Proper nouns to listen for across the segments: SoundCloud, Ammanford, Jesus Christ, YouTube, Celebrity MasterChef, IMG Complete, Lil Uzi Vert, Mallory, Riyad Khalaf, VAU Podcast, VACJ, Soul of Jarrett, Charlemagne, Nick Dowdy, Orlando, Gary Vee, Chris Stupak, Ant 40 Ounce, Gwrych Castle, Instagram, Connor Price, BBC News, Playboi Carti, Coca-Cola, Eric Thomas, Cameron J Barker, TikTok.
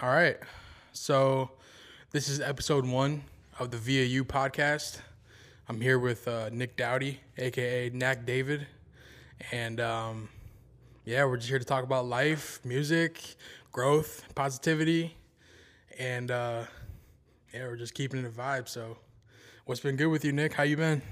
All right. So this is episode 1 of the VAU podcast. I'm here with Nick Dowdy, a.k.a. Knack David. And, yeah, we're just here to talk about life, music, growth, positivity. And, yeah, we're just keeping it a vibe. So what's been good with you, Nick? How you been?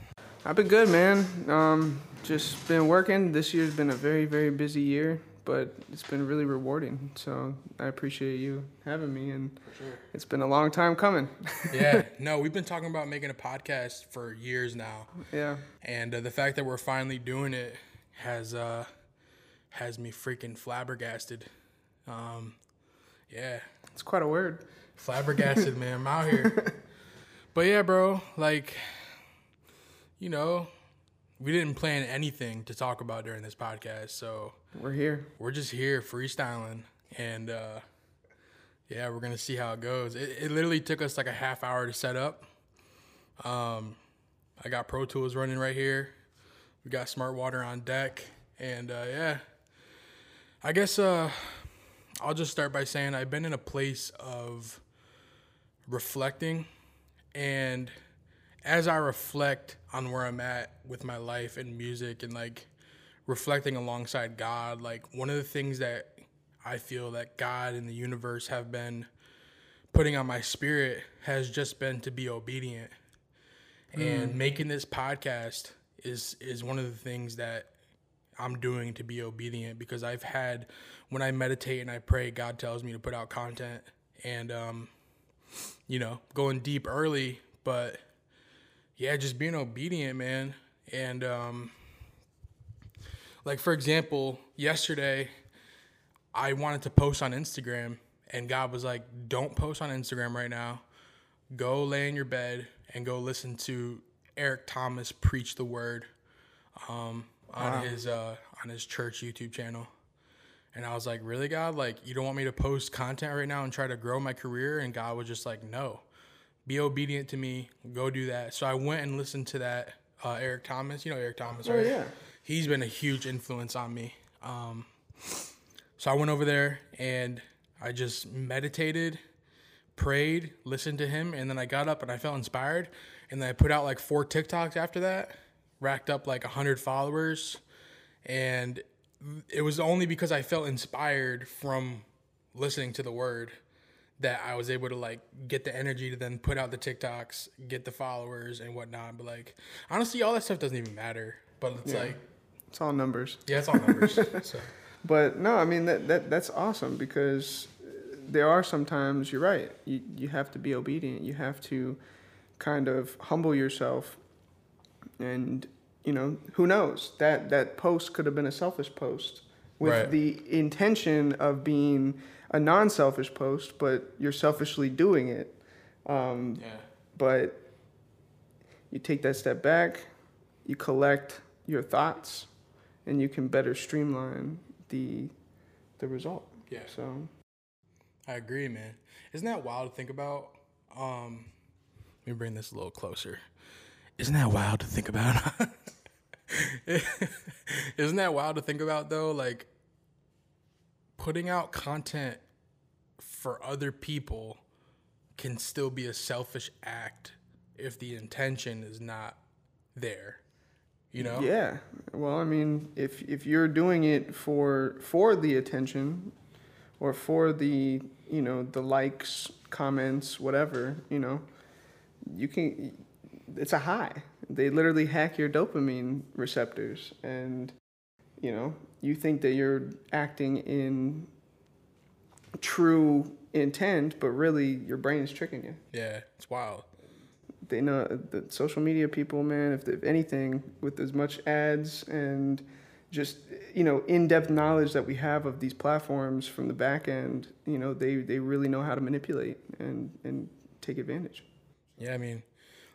I've been good, man. Just been working. This year's been a very, very busy year, but it's been really rewarding. So I appreciate you having me, and sure, it's been a long time coming. Yeah, no, we've been talking about making a podcast for years now. Yeah. And the fact that we're finally doing it has me freaking flabbergasted. Yeah. It's quite a word. Flabbergasted, man. I'm out here. But yeah, bro, like, you know, we didn't plan anything to talk about during this podcast, so we're here. We're just here freestyling, and yeah, we're gonna see how it goes. It literally took us like a half hour to set up. I got Pro Tools running right here. We got Smart Water on deck, and yeah, I guess I'll just start by saying I've been in a place of reflecting, and as I reflect on where I'm at with my life and music and, like, reflecting alongside God, like, one of the things that I feel that God and the universe have been putting on my spirit has just been to be obedient. And making this podcast is one of the things that I'm doing to be obedient, because I've had, when I meditate and I pray, God tells me to put out content and, you know, going deep early, but yeah, just being obedient, man. And, like, for example, yesterday I wanted to post on Instagram, and God was like, don't post on Instagram right now. Go lay in your bed and go listen to Eric Thomas preach the word on his church YouTube channel. And I was like, really, God? Like, you don't want me to post content right now and try to grow my career? And God was just like, no. Be obedient to me. Go do that. So I went and listened to that Eric Thomas. You know Eric Thomas, right? Oh, yeah. He's been a huge influence on me. So I went over there, and I just meditated, prayed, listened to him, and then I got up, and I felt inspired, and then I put out, like, 4 TikToks after that, racked up, like, 100 followers, and it was only because I felt inspired from listening to the word that I was able to, like, get the energy to then put out the TikToks, get the followers and whatnot. But, like, honestly, all that stuff doesn't even matter. But it's, yeah, like, it's all numbers. Yeah, it's all numbers. So. But, no, I mean, that's awesome, because there are sometimes, you're right, you have to be obedient. You have to kind of humble yourself. And, you know, who knows? That post could have been a selfish post with the intention of being a non-selfish post, but you're selfishly doing it. But you take that step back, you collect your thoughts, and you can better streamline the result. Yeah. So I agree, man. Isn't that wild to think about? Let me bring this a little closer. Isn't that wild to think about? Isn't that wild to think about, though? Like, putting out content for other people can still be a selfish act if the intention is not there, you know? Yeah. Well, I mean, if you're doing it for the attention or for the, you know, the likes, comments, whatever, you know, you can, it's a high. They literally hack your dopamine receptors, and, you know, you think that you're acting in true intent, but really your brain is tricking you. Yeah, it's wild. They know the social media people, man, if anything, with as much ads and just, you know, in-depth knowledge that we have of these platforms from the back end, you know, they really know how to manipulate and take advantage. Yeah, I mean,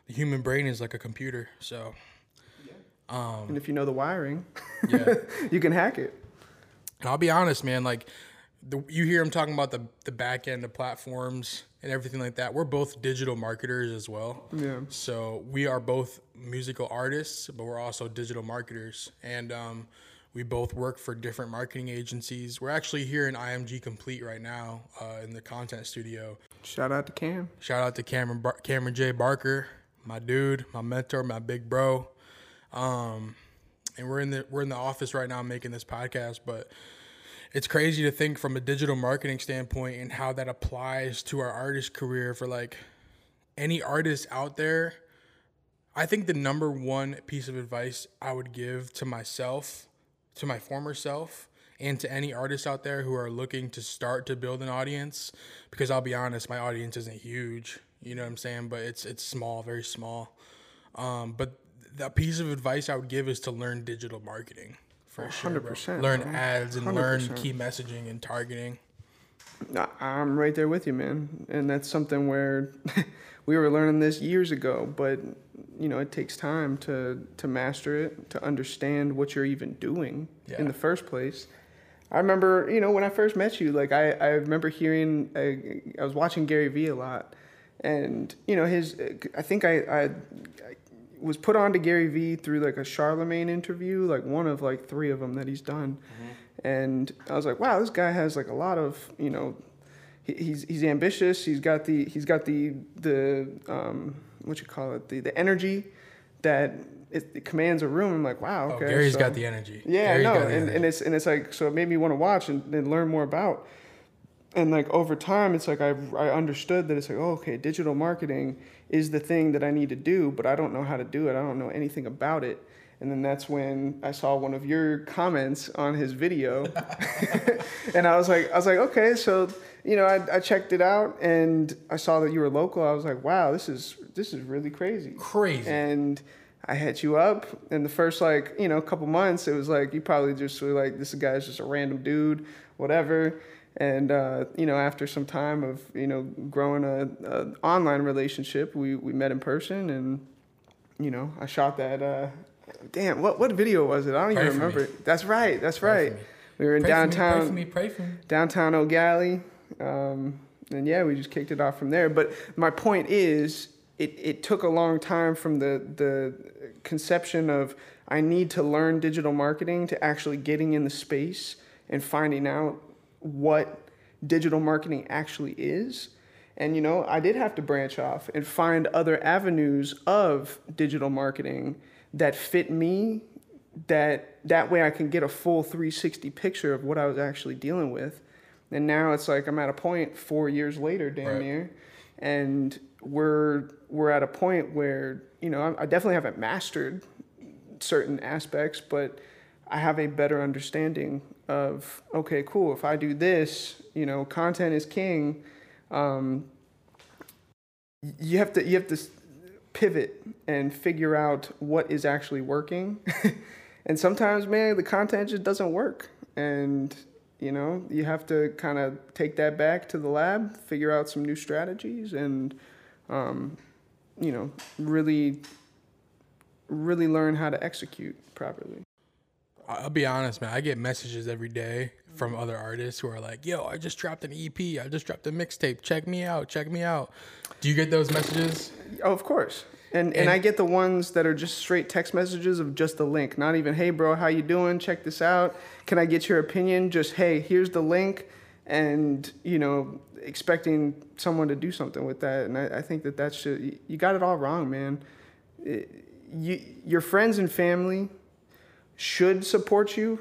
the human brain is like a computer, so... and if you know the wiring, yeah, you can hack it. And I'll be honest, man, like, you hear him talking about the back end, the platforms and everything like that. We're both digital marketers as well. Yeah. So we are both musical artists, but we're also digital marketers. And We both work for different marketing agencies. We're actually here in IMG Complete right now in the content studio. Shout out to Cam. Shout out to Cameron J Barker, my dude, my mentor, my big bro. And we're in the office right now making this podcast, but it's crazy to think from a digital marketing standpoint and how that applies to our artist career for like any artist out there. I think the number one piece of advice I would give to myself, to my former self, and to any artists out there who are looking to start to build an audience, because I'll be honest, my audience isn't huge, you know what I'm saying? But it's small, very small. But the piece of advice I would give is to learn digital marketing. For 100%, sure, bro. Learn ads and 100%. Learn key messaging and targeting. I'm right there with you, man. And that's something where we were learning this years ago, but you know, it takes time to master it, to understand what you're even doing in the first place. I remember, you know, when I first met you, like I remember hearing, I was watching Gary Vee a lot, and you know, I was put on to Gary Vee through like a Charlemagne interview, like one of like three of them that he's done. Mm-hmm. And I was like, wow, this guy has like a lot of, you know, he's ambitious. He's got the energy that it commands a room. I'm like, wow, okay. Oh, Gary's got the energy. Yeah, Gary's energy. And it's like, so it made me want to watch and learn more about. And like over time, it's like I understood that it's like, oh, okay, digital marketing is the thing that I need to do, but I don't know how to do it. I don't know anything about it. And then that's when I saw one of your comments on his video, and I was like, okay, so you know, I checked it out and I saw that you were local. I was like, wow, this is really crazy. Crazy. And I hit you up, and the first, like, you know, couple months, it was like you probably just were like, this guy's just a random dude, whatever. And, you know, after some time of, you know, growing an online relationship, we met in person, and, you know, I shot that, damn, what video was it? I don't even remember it. That's right. We were in downtown O'Galley. And yeah, we just kicked it off from there. But my point is, it took a long time from the conception of I need to learn digital marketing to actually getting in the space and finding out what digital marketing actually is. And, you know, I did have to branch off and find other avenues of digital marketing that fit me, that way I can get a full 360 picture of what I was actually dealing with. And now it's like I'm at a point 4 years later, damn near, and we're at a point where, you know, I definitely haven't mastered certain aspects, but I have a better understanding of, okay, cool, if I do this, you know, content is king. You have to pivot and figure out what is actually working. And sometimes, man, the content just doesn't work. And, you know, you have to kind of take that back to the lab, figure out some new strategies, and, you know, really, really learn how to execute properly. I'll be honest, man. I get messages every day from other artists who are like, yo, I just dropped an EP. I just dropped a mixtape. Check me out. Do you get those messages? Oh, of course. And I get the ones that are just straight text messages of just the link. Not even, hey, bro, how you doing? Check this out. Can I get your opinion? Just, hey, here's the link. And, you know, expecting someone to do something with that. And I think that's just, you got it all wrong, man. Your friends and family should support you,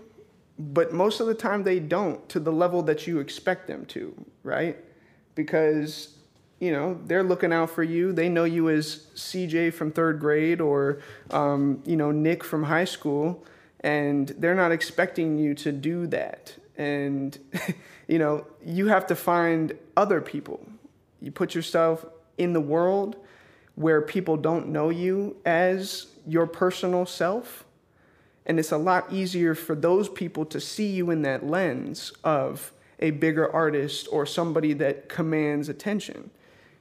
but most of the time they don't to the level that you expect them to, right? Because, you know, they're looking out for you. They know you as CJ from third grade or, you know, Nick from high school, and they're not expecting you to do that. And, you know, you have to find other people. You put yourself in the world where people don't know you as your personal self. And it's a lot easier for those people to see you in that lens of a bigger artist or somebody that commands attention.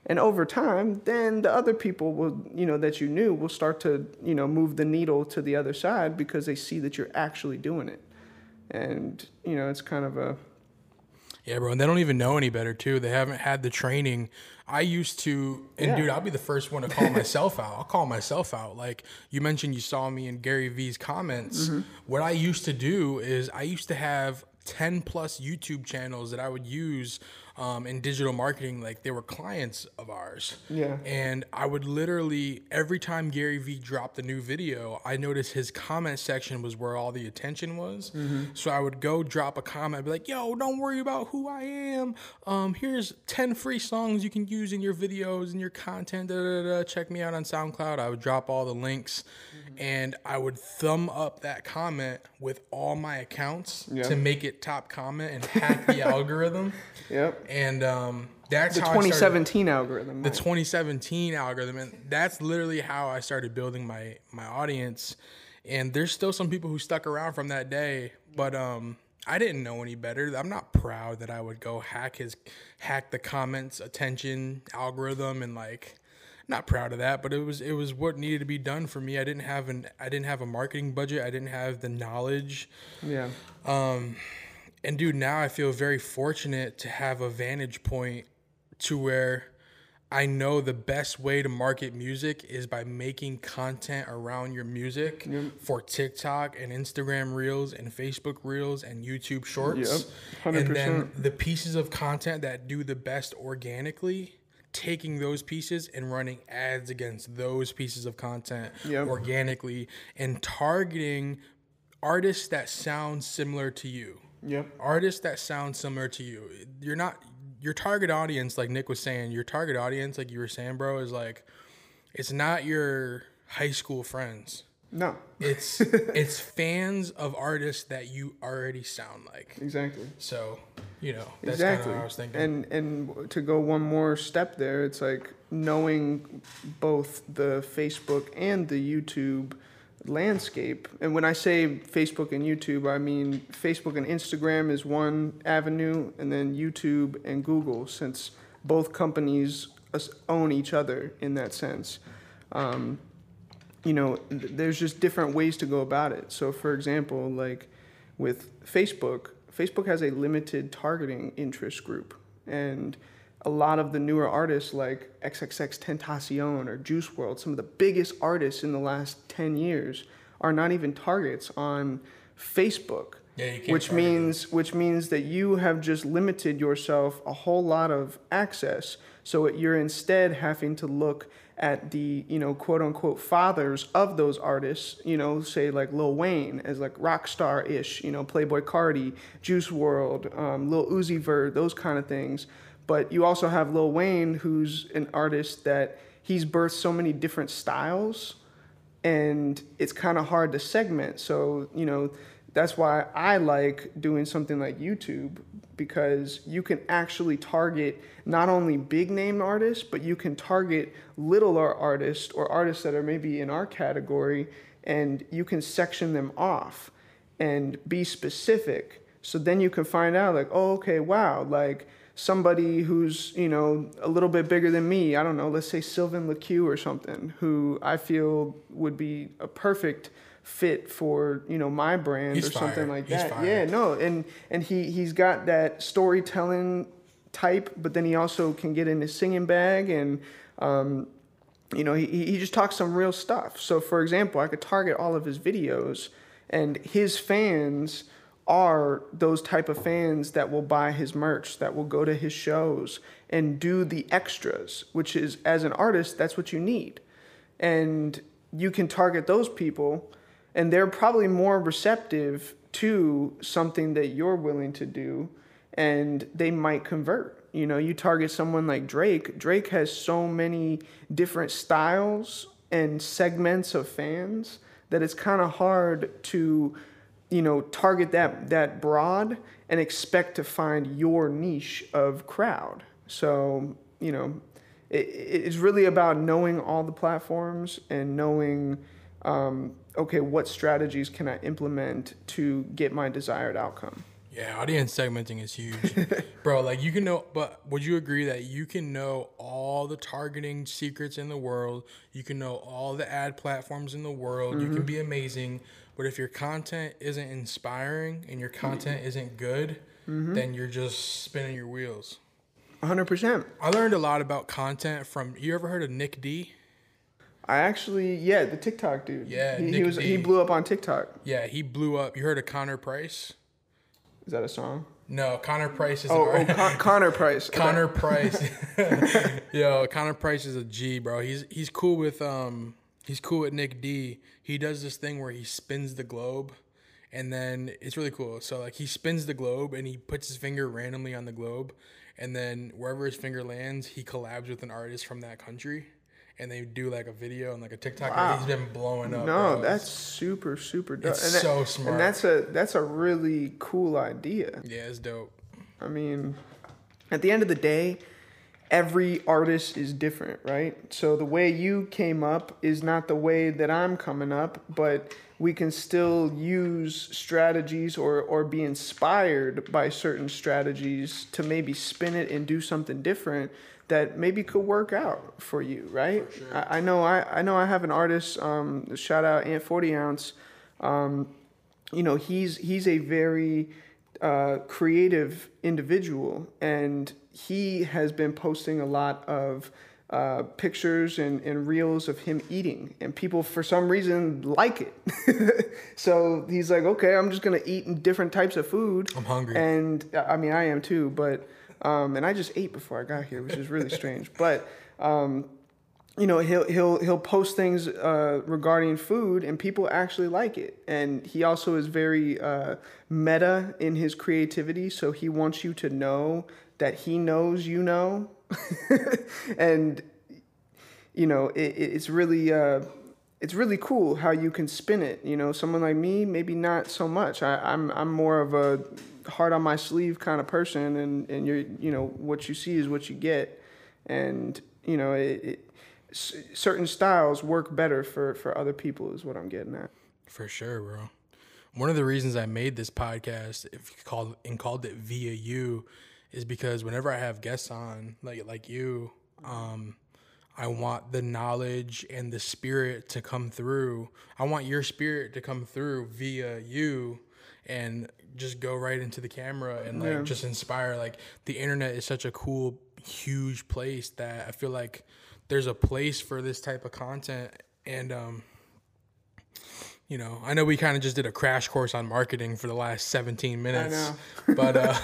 And over time, then the other people will, you know, that you knew will start to, you know, move the needle to the other side because they see that you're actually doing it. And, you know, it's kind of a Yeah, bro, and they don't even know any better, too. They haven't had the training. I used to, and dude, I'll be the first one to call myself out. I'll call myself out. Like you mentioned, you saw me in Gary Vee's comments. Mm-hmm. What I used to do is I used to have 10 plus YouTube channels that I would use in digital marketing. Like they were clients of ours. Yeah. And I would literally, every time Gary Vee dropped a new video, I noticed his comment section was where all the attention was. Mm-hmm. So I would go drop a comment, be like, yo, don't worry about who I am. Here's 10 free songs you can use in your videos and your content. Da, da, da, da. Check me out on SoundCloud. I would drop all the links. Mm-hmm. And I would thumb up that comment with all my accounts to make it top comment and hack the algorithm. Yep. And that's the how 2017 I started, algorithm. The 2017 algorithm, and that's literally how I started building my audience. And there's still some people who stuck around from that day, but I didn't know any better. I'm not proud that I would go hack the comments, attention, algorithm, and like. Not proud of that, but it was what needed to be done for me. I didn't have a marketing budget. I didn't have the knowledge. Yeah. And dude, now I feel very fortunate to have a vantage point to where I know the best way to market music is by making content around your music for TikTok and Instagram Reels and Facebook Reels and YouTube Shorts. Yep. 100%. And then the pieces of content that do the best organically, taking those pieces and running ads against those pieces of content organically and targeting artists that sound similar to you. Yep. Artists that sound similar to you. You're not your target audience, like Nick was saying, your target audience, like you were saying, bro, is like it's not your high school friends. No. It's fans of artists that you already sound like. Exactly. So, you know, that's kind of what I was thinking. And to go one more step there, it's like knowing both the Facebook and the YouTube landscape. And when I say Facebook and YouTube, I mean Facebook and Instagram is one avenue, and then YouTube and Google, since both companies own each other in that sense. You know, there's just different ways to go about it. So, for example, like with Facebook has a limited targeting interest group. And a lot of the newer artists like XXXTentacion or Juice WRLD, some of the biggest artists in the last 10 years, are not even targets on Facebook. Yeah, you can't which means that you have just limited yourself a whole lot of access. So you're instead having to look at the, you know, quote unquote fathers of those artists, you know, say like Lil Wayne as like rock star ish, you know, Playboi Carti, Juice WRLD, Lil Uzi Vert, those kind of things. But you also have Lil Wayne, who's an artist that he's birthed so many different styles, and it's kind of hard to segment. So, you know, that's why I like doing something like YouTube, because you can actually target not only big name artists, but you can target littler artists or artists that are maybe in our category, and you can section them off and be specific. So then you can find out like, oh, okay, wow, like somebody who's, you know, a little bit bigger than me, I don't know, let's say Sylvain Lequeux or something, who I feel would be a perfect fit for, you know, my brand. He's or fired. Something like that. He's fired. Yeah, no, and he's got that storytelling type, but then he also can get in his singing bag, and you know, he just talks some real stuff. So for example, I could target all of his videos, and his fans are those type of fans that will buy his merch, that will go to his shows and do the extras, which is, as an artist, that's what you need. And you can target those people, and they're probably more receptive to something that you're willing to do, and they might convert. You know, you target someone like Drake. Drake has so many different styles and segments of fans that it's kind of hard to, you know, target that broad and expect to find your niche of crowd. So, you know, it's really about knowing all the platforms and knowing, okay, what strategies can I implement to get my desired outcome? Yeah, audience segmenting is huge. Bro, like you can know, but would you agree that you can know all the targeting secrets in the world? You can know all the ad platforms in the world. Mm-hmm. You can be amazing. But if your content isn't inspiring and your content isn't good, then you're just spinning your wheels. 100%. I learned a lot about content from, you ever heard of Nick D? I actually, the TikTok dude. Yeah, Nick D. He blew up on TikTok. Yeah, he blew up. You heard of Connor Price? Is that a song? No, Connor Price is Connor Price. Connor Price. Yo, Connor Price is a G, bro. He's cool with Nick D. He does this thing where he spins the globe, and then it's really cool. So like he spins the globe and he puts his finger randomly on the globe, and then wherever his finger lands, he collabs with an artist from that country. And they do like a video and like a TikTok. Wow. He's been blowing up. No, bro. That's super, super dope. It's so smart. And that's a really cool idea. Yeah, it's dope. I mean, at the end of the day, every artist is different, right? So the way you came up is not the way that I'm coming up, but we can still use strategies or be inspired by certain strategies to maybe spin it and do something different that maybe could work out for you, right? For sure. I know I have an artist, shout out Ant 40 Ounce. He's a very creative individual, and he has been posting a lot of pictures and reels of him eating, and people for some reason like it. So he's like, okay, I'm just gonna eat different types of food. I'm hungry. And I mean, I am too, but and I just ate before I got here, which is really strange. But he'll post things regarding food, and people actually like it. And he also is very meta in his creativity, so he wants you to know that he knows you know. And it's really. It's really cool how you can spin it. Someone like me, maybe not so much. I'm more of a heart on my sleeve kind of person, and you're, what you see is what you get. And, certain styles work better for other people is what I'm getting at. For sure, bro. One of the reasons I made this podcast, called it VAU, is because whenever I have guests on, like you, I want the knowledge and the spirit to come through. I want your spirit to come through via you and just go right into the camera and just inspire. Like, the internet is such a cool, huge place that I feel like there's a place for this type of content. And, I know we kind of just did a crash course on marketing for the last 17 minutes. I know. But,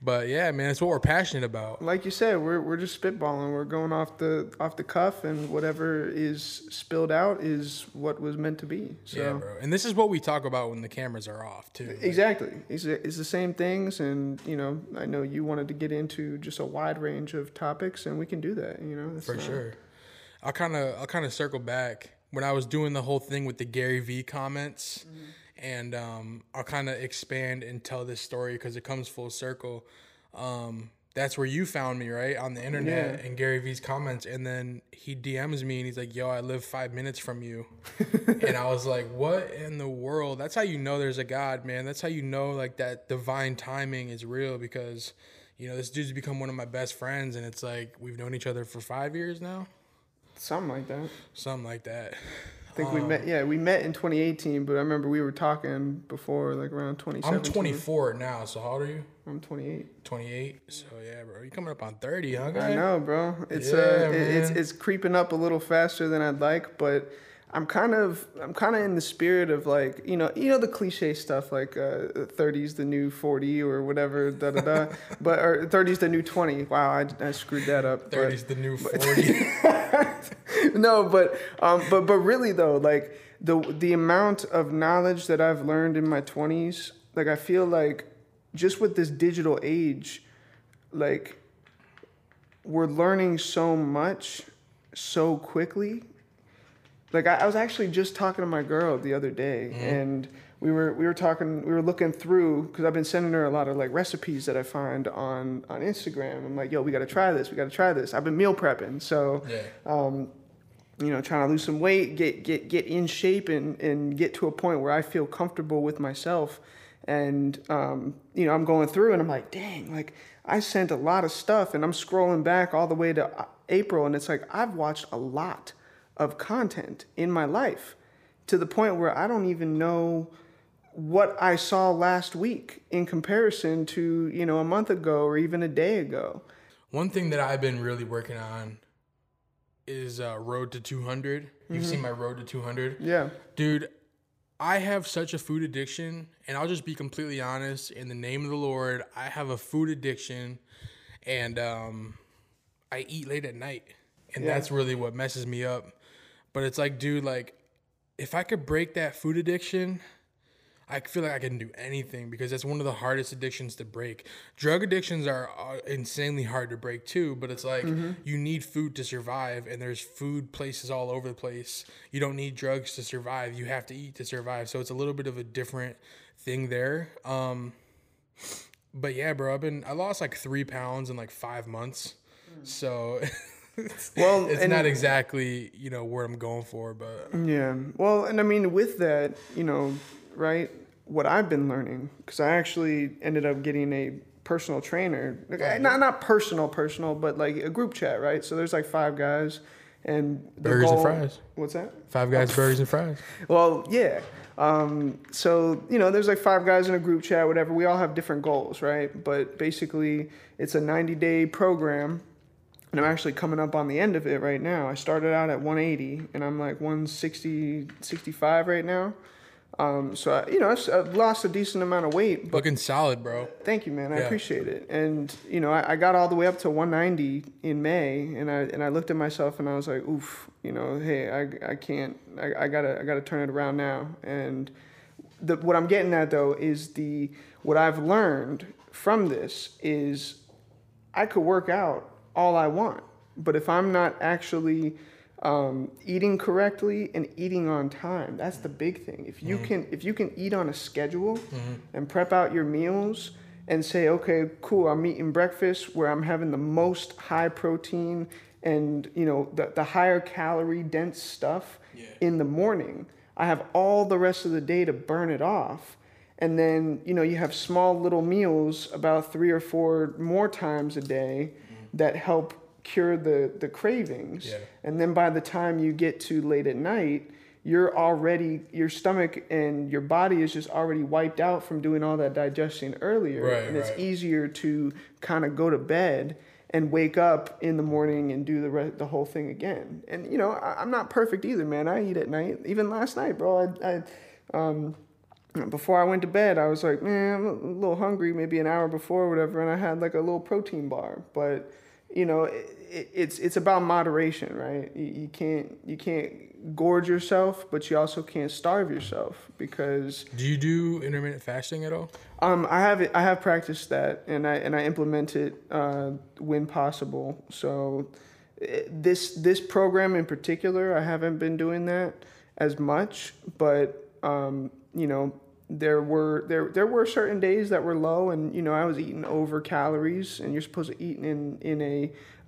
but yeah, man, it's what we're passionate about. Like you said, we're just spitballing. We're going off the cuff, and whatever is spilled out is what was meant to be. So. Yeah, bro. And this is what we talk about when the cameras are off, too. Exactly. It's the same things, and I know you wanted to get into just a wide range of topics, and we can do that. Sure. I'll kind of circle back when I was doing the whole thing with the Gary Vee comments. Mm-hmm. And I'll kind of expand and tell this story because it comes full circle. That's where you found me, right? On the internet and Gary Vee's comments. And then he DMs me and he's like, yo, I live 5 minutes from you. And I was like, what in the world? That's how you know there's a God, man. That's how you know like that divine timing is real because, this dude's become one of my best friends. And it's like we've known each other for 5 years now. Something like that. I think we met in 2018, but I remember we were talking before, like around 2017. I'm 24 now, so how old are you? I'm 28. 28? So yeah, bro, you coming up on 30, huh? Guy? I know, bro. It's it's creeping up a little faster than I'd like, but I'm kind of in the spirit of like the cliche stuff like 30's the new 40 or whatever but or 30's the new 20. Wow, I screwed that up. 30's the new 40. No, but really though, like the amount of knowledge that I've learned in my 20s, like I feel like just with this digital age, like we're learning so much so quickly. Like I was actually just talking to my girl the other day, and we were looking through because I've been sending her a lot of like recipes that I find on Instagram. I'm like, yo, we gotta try this. I've been meal prepping, so trying to lose some weight, get in shape, and get to a point where I feel comfortable with myself. And I'm going through, and I'm like, dang, like I sent a lot of stuff, and I'm scrolling back all the way to April, and it's like I've watched a lot of content in my life to the point where I don't even know what I saw last week in comparison to, you know, a month ago or even a day ago. One thing that I've been really working on is Road to 200. Mm-hmm. You've seen my Road to 200. Yeah. Dude, I have such a food addiction, and I'll just be completely honest. In the name of the Lord, I have a food addiction, and I eat late at night, and that's really what messes me up. But it's like, dude, like, if I could break that food addiction, I feel like I can do anything, because that's one of the hardest addictions to break. Drug addictions are insanely hard to break too, but it's like you need food to survive, and there's food places all over the place. You don't need drugs to survive. You have to eat to survive. So it's a little bit of a different thing there. But yeah, bro, I lost like 3 pounds in like 5 months. So it's not exactly, you know, where I'm going for, but yeah. Well, and I mean, with that, you know, right, what I've been learning, because I actually ended up getting a personal trainer, like, not personal, but like a group chat, right? So there's like five guys, and burgers and fries. What's that? Five guys, burgers and fries. Well, yeah. So, you know, there's like five guys in a group chat, whatever. We all have different goals, right? But basically, it's a 90-day program, and I'm actually coming up on the end of it right now. I started out at 180, and I'm like 160, 65 right now. So, I've lost a decent amount of weight. But looking solid, bro. Thank you, man. I appreciate it. And, you know, I got all the way up to 190 in May, and I looked at myself and I was like, oof, you know, hey, I can't, I gotta turn it around now. And what I'm getting at, though, is what I've learned from this is I could work out all I want, but if I'm not actually eating correctly and eating on time, that's the big thing. If you can eat on a schedule and prep out your meals and say, okay, cool, I'm eating breakfast where I'm having the most high protein and, you know, the higher calorie dense stuff in the morning. I have all the rest of the day to burn it off. And then, you know, you have small little meals about 3 or 4 more times a day that help cure the cravings, and then by the time you get to late at night, your stomach and your body is just already wiped out from doing all that digestion earlier, It's easier to kind of go to bed and wake up in the morning and do the whole thing again. And, you know, I'm not perfect either, man. I eat at night. Even last night, bro, I before I went to bed, I was like, man, I'm a little hungry, maybe an hour before or whatever, and I had like a little protein bar, but you know, it's about moderation, right? You can't gorge yourself, but you also can't starve yourself, because. Do you do intermittent fasting at all? I have practiced that, and I implement it when possible. So this program in particular, I haven't been doing that as much, but you know, there were certain days that were low, and, you know, I was eating over calories, and you're supposed to eat in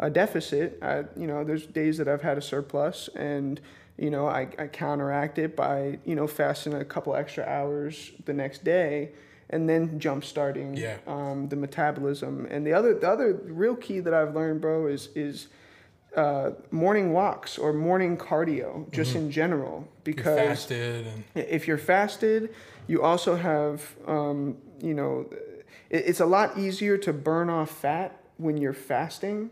a deficit. You know, there's days that I've had a surplus, and, you know, I counteract it by, you know, fasting a couple extra hours the next day, and then jump-starting the metabolism. And the other real key that I've learned, bro, is morning walks or morning cardio, just in general, because you're fasted if you're fasted, you also have, you know, it's a lot easier to burn off fat when you're fasting,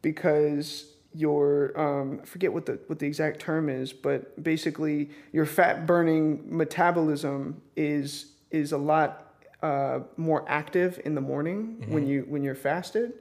because your I forget what the exact term is, but basically your fat burning metabolism is a lot more active in the morning when you're fasted.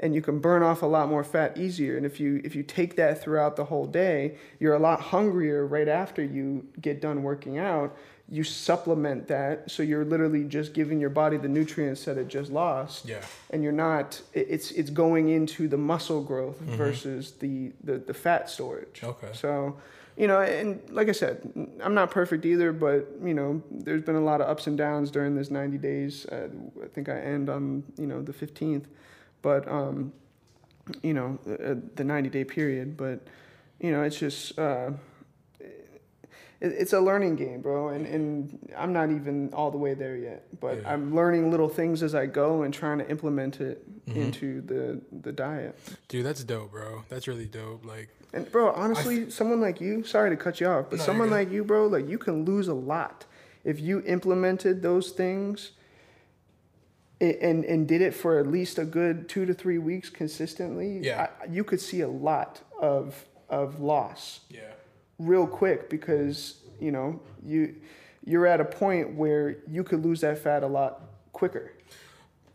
And you can burn off a lot more fat easier. And if you take that throughout the whole day, you're a lot hungrier right after you get done working out. You supplement that, so you're literally just giving your body the nutrients that it just lost. Yeah. And you're not. It's going into the muscle growth versus the fat storage. Okay. So, you know, and like I said, I'm not perfect either, but, you know, there's been a lot of ups and downs during this 90 days. I think I end on, you know, the 15th. But, you know, the 90-day period. But, you know, it's just, it's a learning game, bro. And I'm not even all the way there yet. But I'm learning little things as I go and trying to implement it into the diet. Dude, that's dope, bro. That's really dope. Like, and, bro, honestly, someone like you, sorry to cut you off, but someone like you, bro, like, you can lose a lot if you implemented those things and did it for at least a good 2 to 3 weeks consistently, yeah, you could see a lot of loss, yeah, real quick, because you know you're at a point where you could lose that fat a lot quicker.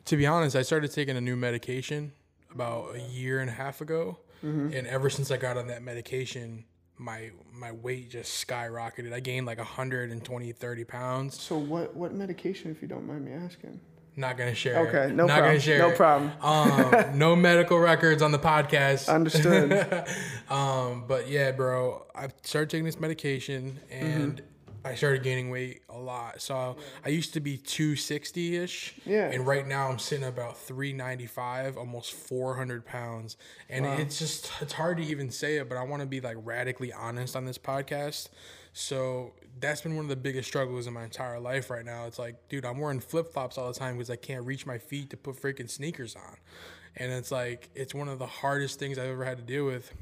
To be honest, I started taking a new medication about a year and a half ago, mm-hmm. and ever since I got on that medication, my weight just skyrocketed. I gained like 120, 30 pounds. So what medication, if you don't mind me asking? Not going to share. Okay, no problem. Not going to share. No problem. No medical records on the podcast. Understood. But yeah, bro, I started taking this medication and mm-hmm. I started gaining weight a lot. So I used to be 260-ish. Yeah. And right now I'm sitting about 395, almost 400 pounds. And wow. It's hard to even say it, but I want to be like radically honest on this podcast. So that's been one of the biggest struggles in my entire life right now. It's like, dude, I'm wearing flip-flops all the time because I can't reach my feet to put freaking sneakers on. And it's like, it's one of the hardest things I've ever had to deal with.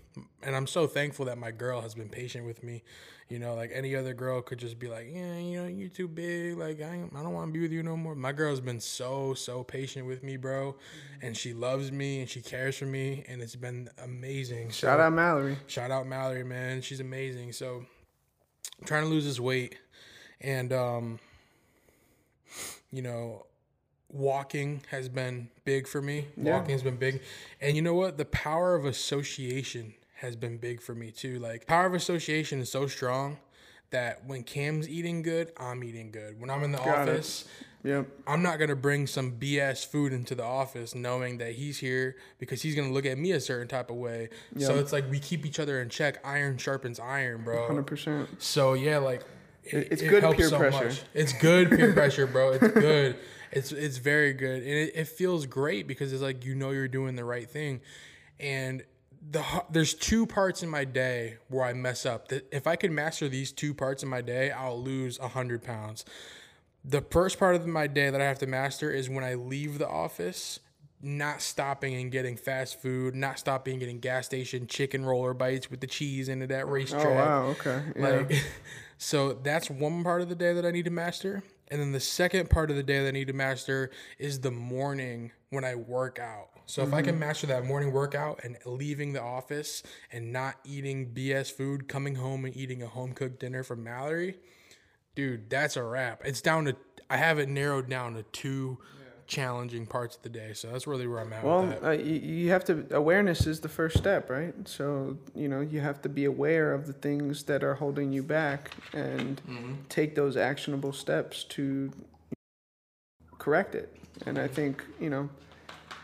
And I'm so thankful that my girl has been patient with me. You know, like any other girl could just be like, yeah, you know, you're too big. Like, I don't want to be with you no more. My girl's been so, so patient with me, bro. And she loves me and she cares for me. And it's been amazing. Shout out Mallory. Shout out Mallory, man. She's amazing. So I'm trying to lose this weight and, you know, walking has been big for me. Yeah. Walking has been big. And you know what? The power of association has been big for me too. Like, power of association is so strong that when Cam's eating good, I'm eating good. When I'm in the office, yep, I'm not going to bring some BS food into the office knowing that he's here because he's going to look at me a certain type of way. Yep. So it's like we keep each other in check. Iron sharpens iron, bro. 100%. So, yeah, like it's good peer pressure. It's good peer pressure, bro. It's good. It's very good. And it feels great because it's like, you know, you're doing the right thing. And there's two parts in my day where I mess up. If I could master these two parts in my day, I'll lose 100 pounds. The first part of my day that I have to master is when I leave the office, not stopping and getting fast food, not stopping and getting gas station chicken roller bites with the cheese into that racetrack. Oh, wow, okay. Yeah. Like, so that's one part of the day that I need to master. And then the second part of the day that I need to master is the morning when I work out. So if I can master that morning workout and leaving the office and not eating BS food, coming home and eating a home-cooked dinner from Mallory, dude, that's a wrap. It's down to – I have it narrowed down to two challenging parts of the day. So that's really where I'm at with that. You have to – awareness is the first step, right? So, you know, you have to be aware of the things that are holding you back and take those actionable steps to correct it. And I think, you know –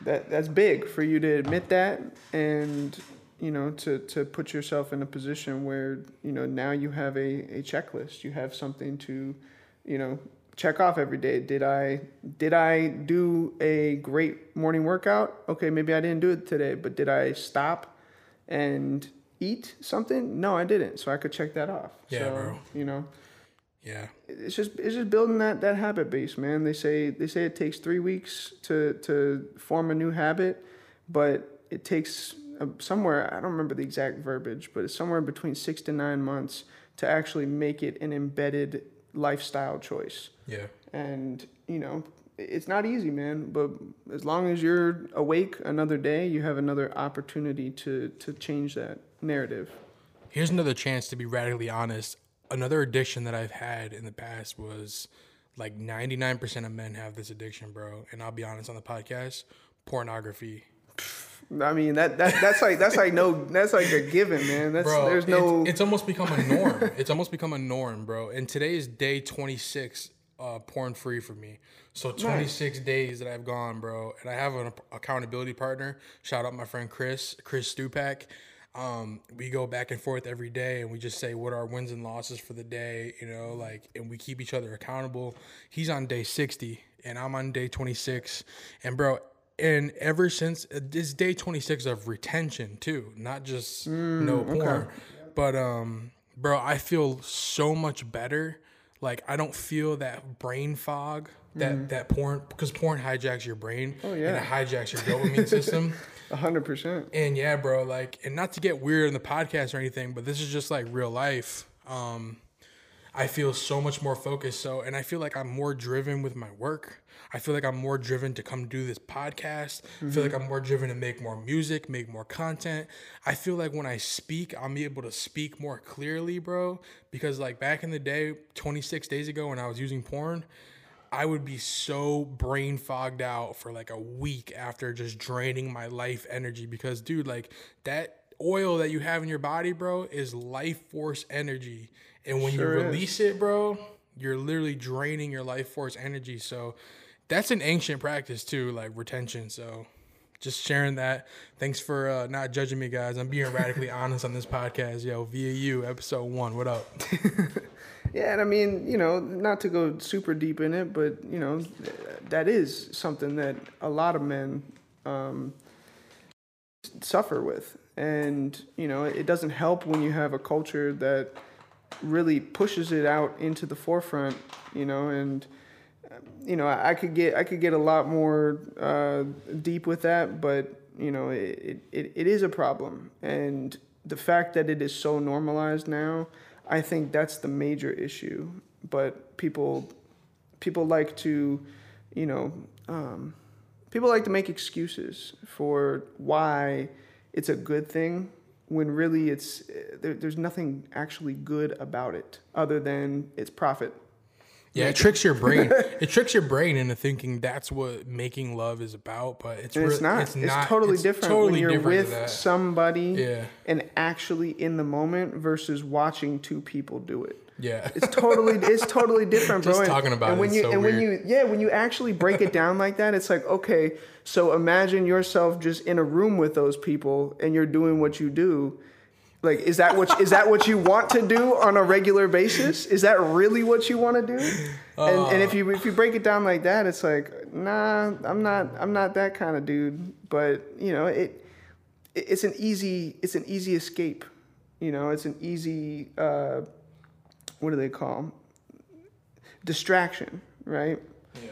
That's big for you to admit that and, you know, to put yourself in a position where, you know, now you have a checklist. You have something to, you know, check off every day. Did I do a great morning workout? Okay, maybe I didn't do it today, but did I stop and eat something? No, I didn't. So I could check that off. Yeah, so, bro. You know. Yeah. It's just building that habit base, man. They say it takes 3 weeks to form a new habit, but it takes somewhere, I don't remember the exact verbiage, but it's somewhere between 6 to 9 months to actually make it an embedded lifestyle choice. Yeah. And, you know, it's not easy, man, but as long as you're awake another day, you have another opportunity to change that narrative. Here's another chance to be radically honest. Another addiction that I've had in the past was, like, 99% of men have this addiction, bro. And I'll be honest on the podcast, pornography. I mean, that's like a given, man. That's, bro, there's no. It's almost become a norm. It's almost become a norm, bro. And today is day 26, porn free for me. So 26 days that I've gone, bro. And I have an accountability partner. Shout out my friend Chris Stupak. We go back and forth every day and we just say what are our wins and losses for the day, you know, like, and we keep each other accountable. He's on day 60 and I'm on day 26. And bro, and ever since this day 26 of retention too, not just no porn, okay. But, bro, I feel so much better. Like, I don't feel that brain fog that porn, because porn hijacks your brain and it hijacks your dopamine system. 100%. And yeah, bro, like, and not to get weird in the podcast or anything, but this is just like real life. I feel so much more focused. And I feel like I'm more driven with my work. I feel like I'm more driven to come do this podcast. Mm-hmm. I feel like I'm more driven to make more music, make more content. I feel like when I speak, I'm able to speak more clearly, bro. Because like back in the day, 26 days ago when I was using porn, I would be so brain fogged out for like a week after just draining my life energy. Because dude, like that oil that you have in your body, bro, is life force energy. And when you release it, bro, you're literally draining your life force energy. So that's an ancient practice too, like retention. So just sharing that. Thanks for not judging me, guys. I'm being radically honest on this podcast. Yo, VAU episode 1. What up? Yeah, and I mean, you know, not to go super deep in it, but, you know, that is something that a lot of men suffer with. And, you know, it doesn't help when you have a culture that really pushes it out into the forefront, you know, and, you know, I could get a lot more deep with that, but, you know, it is a problem. And the fact that it is so normalized now, I think that's the major issue. But people like to, you know, people like to make excuses for why it's a good thing when really there's nothing actually good about it other than it's profit. Yeah, it tricks your brain. It tricks your brain into thinking that's what making love is about, but it's not. It's totally different when you're with somebody and actually in the moment versus watching two people do it. Yeah, it's totally different, bro. Just talking about it is so weird. When you actually break it down like that, it's like, okay, so imagine yourself just in a room with those people and you're doing what you do. Like, is that what you want to do on a regular basis? Is that really what you want to do? And if you break it down like that, it's like, nah, I'm not that kind of dude. But you know, it's an easy escape. You know, it's an easy what do they call distraction, right? Yeah.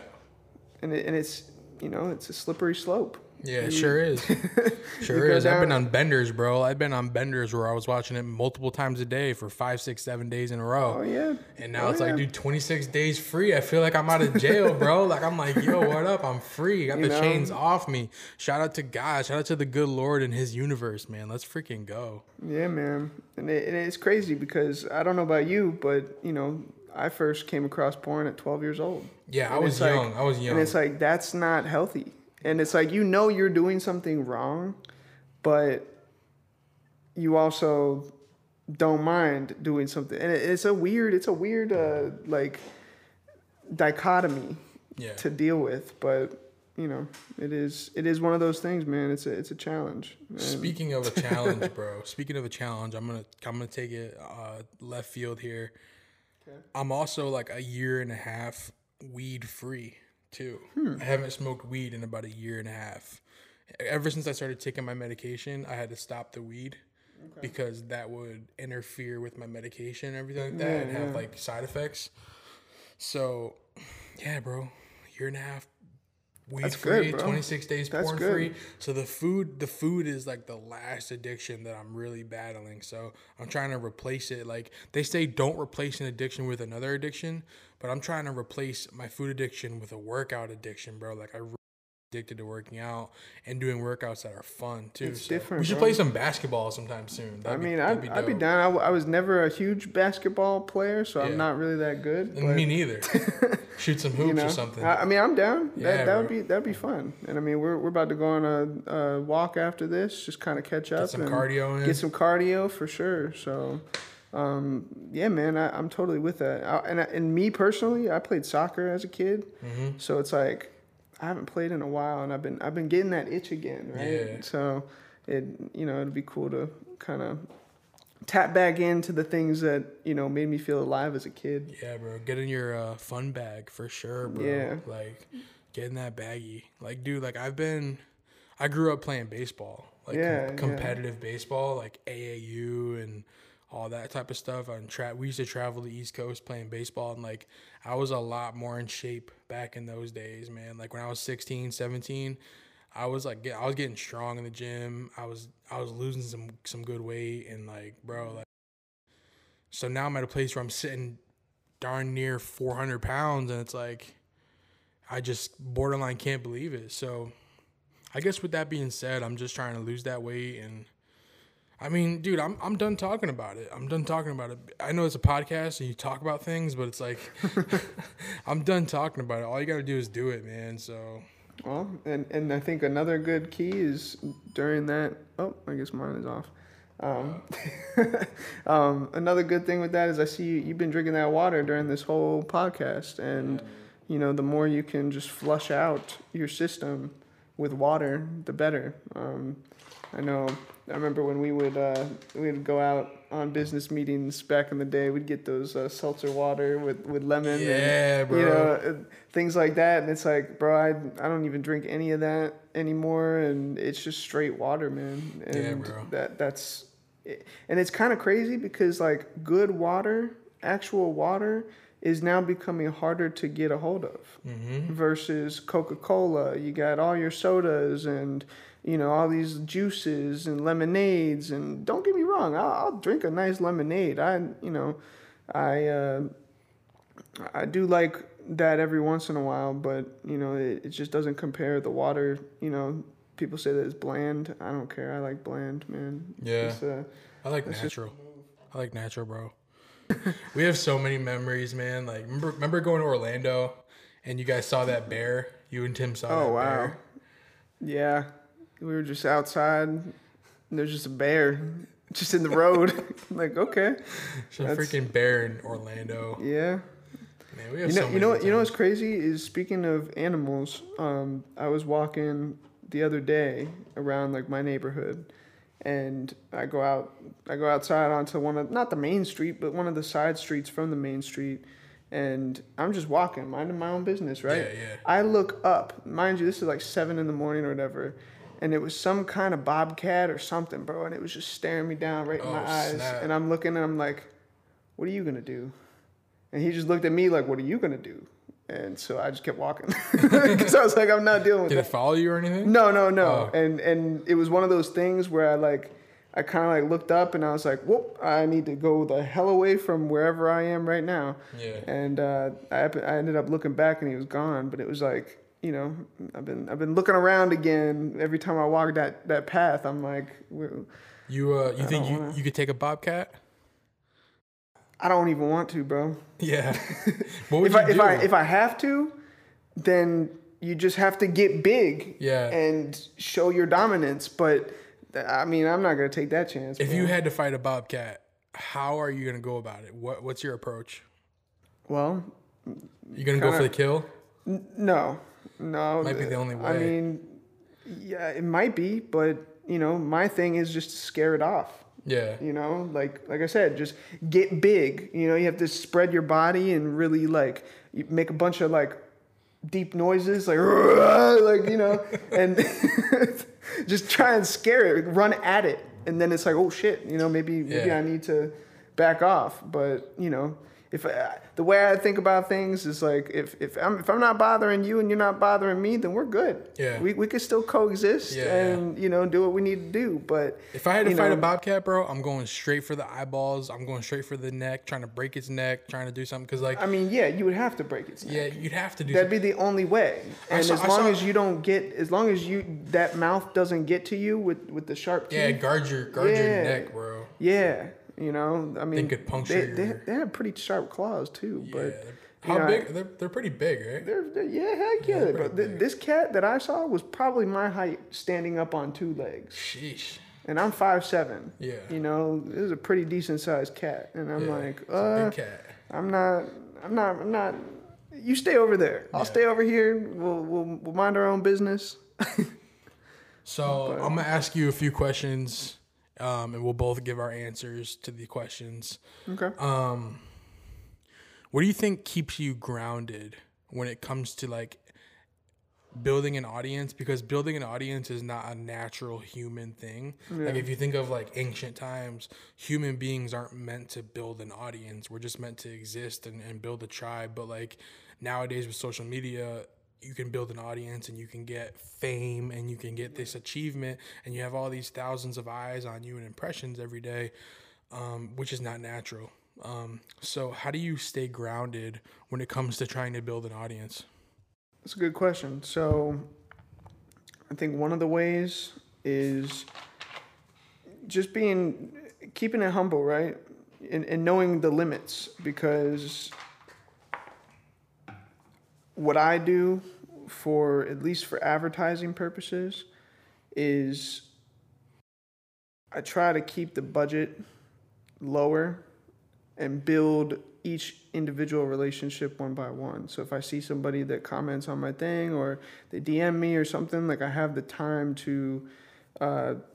And it's you know, it's a slippery slope. Yeah, it sure is. Sure is. I've been on benders, bro. I've been on benders where I was watching it multiple times a day for 5, 6, 7 days in a row. Oh, yeah. And now it's like, dude, 26 days free. I feel like I'm out of jail, bro. Like, I'm like, yo, what up? I'm free. Got the chains off me. Shout out to God. Shout out to the good Lord and his universe, man. Let's freaking go. Yeah, man. And it's crazy because I don't know about you, but, you know, I first came across porn at 12 years old. Yeah, and I was young. And it's like, that's not healthy. And it's like, you know, you're doing something wrong, but you also don't mind doing something. And it's a weird like dichotomy to deal with. But you know, it is one of those things, man. It's a challenge. Man. Speaking of a challenge, bro. Speaking of a challenge, I'm gonna take it left field here. Okay. I'm also like a year and a half weed free. Too. I haven't smoked weed in about a year and a half. Ever since I started taking my medication, I had to stop the weed because that would interfere with my medication and everything like that and have like side effects. So, yeah, bro, a year and a half weed free, 26 days porn free. So the food is like the last addiction that I'm really battling. So I'm trying to replace it. Like they say, don't replace an addiction with another addiction. But I'm trying to replace my food addiction with a workout addiction, bro. Like, I'm addicted to working out and doing workouts that are fun, too. It's different, we should play some basketball sometime soon. I'd be down. I was never a huge basketball player, so I'm not really that good. But me neither. Shoot some hoops or something. I mean, I'm down. That'd be fun. And, I mean, we're about to go on a walk after this, just kind of catch up. Get some cardio in. Get some cardio for sure, so... yeah, man, I'm totally with that. And me personally, I played soccer as a kid, so it's like I haven't played in a while, and I've been getting that itch again, right? Yeah. So it'd be cool to kind of tap back into the things that made me feel alive as a kid. Yeah, bro, get in your fun bag for sure, bro. Yeah, like get in that baggie, like dude, like I grew up playing baseball, like competitive baseball, like AAU and. All that type of stuff. We used to travel the East Coast playing baseball, and like I was a lot more in shape back in those days, man. Like when I was 16, 17, I was getting strong in the gym. I was losing some good weight, and like, bro, like so now I'm at a place where I'm sitting darn near 400 pounds, and it's like I just borderline can't believe it. So I guess with that being said, I'm just trying to lose that weight. And I mean, dude, I'm done talking about it. I'm done talking about it. I know it's a podcast and you talk about things, but it's like I'm done talking about it. All you got to do is do it, man. So well, and I think another good key is during that. Oh, I guess mine is off. Another good thing with that is I see you've been drinking that water during this whole podcast, and you know, the more you can just flush out your system with water, the better. I know. I remember when we would go out on business meetings back in the day. We'd get those seltzer water with lemon, and bro. You know, things like that. And it's like, bro, I don't even drink any of that anymore, and it's just straight water, man. And bro. That's it. And it's kind of crazy because like good water, actual water, is now becoming harder to get a hold of versus Coca-Cola. You got all your sodas and, you know, all these juices and lemonades. And don't get me wrong, I'll drink a nice lemonade. I do like that every once in a while, but, you know, it just doesn't compare the water. You know, people say that it's bland. I don't care. I like bland, man. Yeah. I like natural. I like natural, bro. We have so many memories, man. Like, remember going to Orlando and you guys saw that bear? You and Tim saw that bear. Yeah. We were just outside and there's just a bear just in the road. Like, okay. It's a freaking bear in Orlando. Yeah. Man, we have so many. You know what's crazy is, speaking of animals, I was walking the other day around like my neighborhood. And I go outside onto one of, not the main street, but one of the side streets from the main street. And I'm just walking, minding my own business, right? Yeah. I look up. Mind you, this is like 7 in the morning or whatever. And it was some kind of bobcat or something, bro. And it was just staring me down right in my eyes. Snap. And I'm looking and I'm like, what are you going to do? And he just looked at me like, what are you going to do? And so I just kept walking because I was like, I'm not dealing with it. Did it follow you or anything? No. Oh. And it was one of those things where I kind of like looked up and I was like, whoop, I need to go the hell away from wherever I am right now. Yeah. And I ended up looking back and he was gone. But it was like, you know, I've been looking around again. Every time I walk that path, I'm like, you think you could take a bobcat? I don't even want to, bro. Yeah. What would you do? If I have to, then you just have to get big and show your dominance. But, I mean, I'm not going to take that chance. If you had to fight a bobcat, how are you going to go about it? What's your approach? Well, you going to go for the kill? No. Might be the only way. I mean, yeah, it might be. But, you know, my thing is just to scare it off. Yeah. You know, like I said, just get big. You know, you have to spread your body and really like you make a bunch of like deep noises, like you know, and just try and scare it, run at it, and then it's like, oh shit, you know, maybe I need to back off. But you know, the way I think about things is like, if I'm not bothering you and you're not bothering me, then we're good. Yeah, we could still coexist and you know, do what we need to do. But if I had to fight a bobcat, bro, I'm going straight for the eyeballs. I'm going straight for the neck, trying to break its neck, trying to do something. Because like, I mean, yeah, you would have to break its neck. Yeah, you'd have to do. That'd be the only way. And as long as that mouth doesn't get to you with the sharp teeth. Yeah, guard your neck, bro. Yeah. You know, I mean, they could puncture. They have pretty sharp claws too, but how big? They're pretty big, right? They're But this cat that I saw was probably my height, standing up on two legs. Sheesh. And I'm 5'7". Yeah. You know, this is a pretty decent sized cat, and I'm like, it's a big cat. I'm not. You stay over there. I'll stay over here. We'll mind our own business. So I'm gonna ask you a few questions. And we'll both give our answers to the questions. Okay. What do you think keeps you grounded when it comes to like building an audience? Because building an audience is not a natural human thing. Yeah. Like if you think of like ancient times, human beings aren't meant to build an audience. We're just meant to exist and build a tribe. But like nowadays with social media, you can build an audience and you can get fame and you can get this achievement and you have all these thousands of eyes on you and impressions every day, which is not natural. So how do you stay grounded when it comes to trying to build an audience? That's a good question. So I think one of the ways is just keeping it humble, right? And knowing the limits, because what I do at least for advertising purposes is I try to keep the budget lower and build each individual relationship one by one. So if I see somebody that comments on my thing or they DM me or something, like I have the time to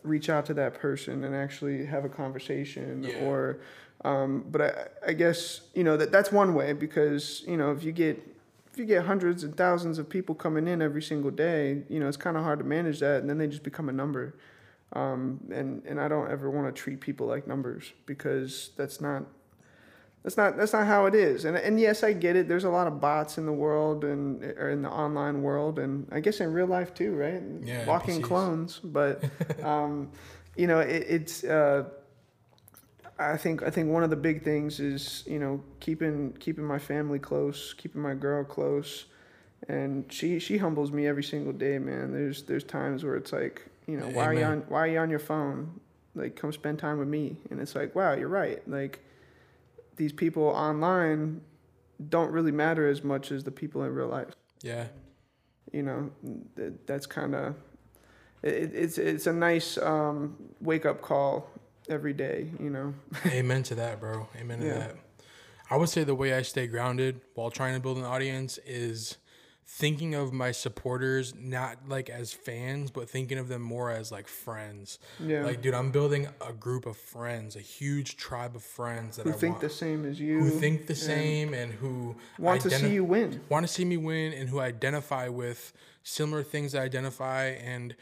reach out to that person and actually have a conversation. Yeah. Or, but I guess, you know, that's one way, because, you know, if you get hundreds and thousands of people coming in every single day, you know, it's kind of hard to manage that. And then they just become a number. And I don't ever want to treat people like numbers, because that's not how it is. And yes, I get it. There's a lot of bots in the world or in the online world, and I guess in real life too, right? Yeah, walking NPCs. Clones. But you know, it's I think one of the big things is, you know, keeping my family close, keeping my girl close, and she humbles me every single day, man. There's times where it's like, you know, why are you on your phone? Like, come spend time with me. And it's like, wow, you're right. Like, these people online don't really matter as much as the people in real life. Yeah. You know, that's kind of it's a nice wake up call every day, you know. Amen to that, bro. Amen to that. I would say the way I stay grounded while trying to build an audience is thinking of my supporters not like as fans, but thinking of them more as like friends. Yeah. Like, dude, I'm building a group of friends, a huge tribe of friends that who think the same as you. Who think the same and who want to see you win. Want to see me win, and who identify with similar things I identify. And,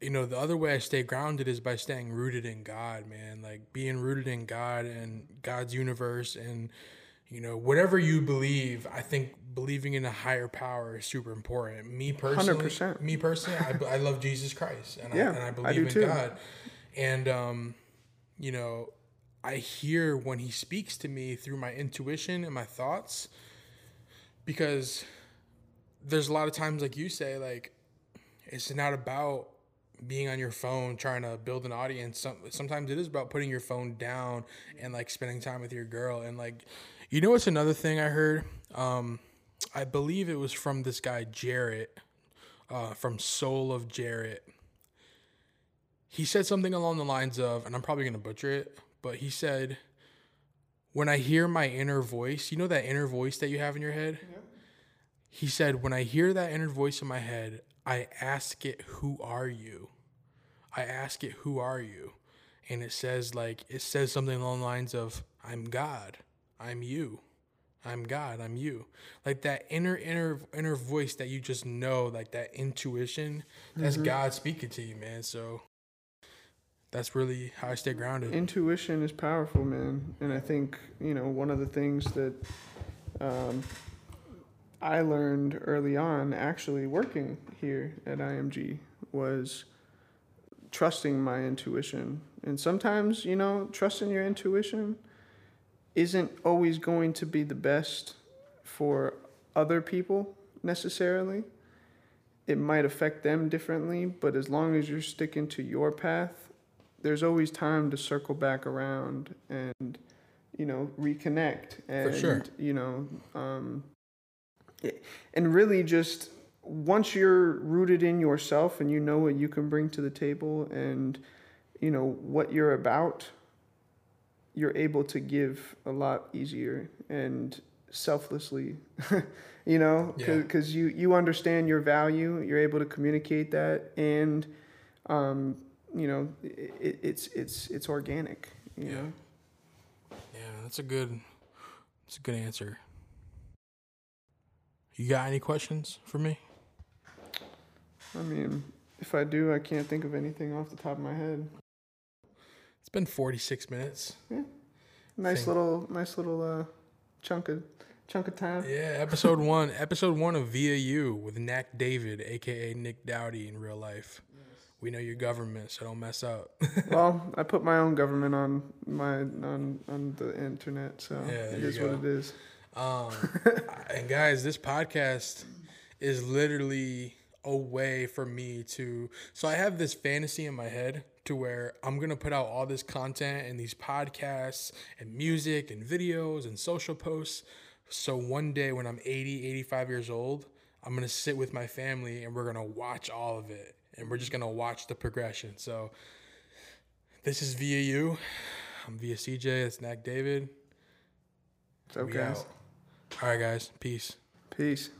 you know, the other way I stay grounded is by staying rooted in God, man. Like, being rooted in God and God's universe, and, you know, whatever you believe, I think believing in a higher power is super important. Me personally, I love Jesus Christ, and I believe in too. God. And, you know, I hear when he speaks to me through my intuition and my thoughts, because there's a lot of times, like you say, like, it's not about being on your phone trying to build an audience. Sometimes it is about putting your phone down and like spending time with your girl. And like, you know, what's another thing I heard? I believe it was from this guy Jarrett, from Soul of Jarrett. He said something along the lines of, and I'm probably gonna butcher it, but he said, "When I hear my inner voice," you know that inner voice that you have in your head? Yeah. He said, "When I hear that inner voice in my head, I ask it, who are you? I ask it, who are you?" And it says something along the lines of, "I'm God, I'm you. I'm God, I'm you." Like that inner voice that you just know, like that intuition, that's God speaking to you, man. So that's really how I stay grounded. Intuition is powerful, man. And I think, you know, one of the things that I learned early on, actually working here at IMG, was trusting my intuition. And sometimes, you know, trusting your intuition isn't always going to be the best for other people necessarily. It might affect them differently, but as long as you're sticking to your path, there's always time to circle back around and, you know, reconnect. And, for sure. You know, and really just once you're rooted in yourself and you know what you can bring to the table and you know what you're about, you're able to give a lot easier and selflessly, you know, because you understand your value, you're able to communicate that, and, you know, it's organic, you know? Yeah, that's a good answer. You got any questions for me? I mean, if I do, I can't think of anything off the top of my head. It's been 46 minutes. Yeah. Nice little chunk of time. Yeah, episode 1. Episode 1 of VAU with Knack David, a.k.a. Nick Dowdy in real life. Yes. we know your government, so don't mess up. Well, I put my own government on the internet, so yeah, it is what it is. And guys, this podcast is literally a way for me to... So I have this fantasy in my head to where I'm going to put out all this content and these podcasts and music and videos and social posts. So one day when I'm 80, 85 years old, I'm going to sit with my family and we're going to watch all of it. And we're just going to watch the progression. So this is VAU. I'm VACJ. That's Knack David. What's up, guys? All right, guys. Peace. Peace.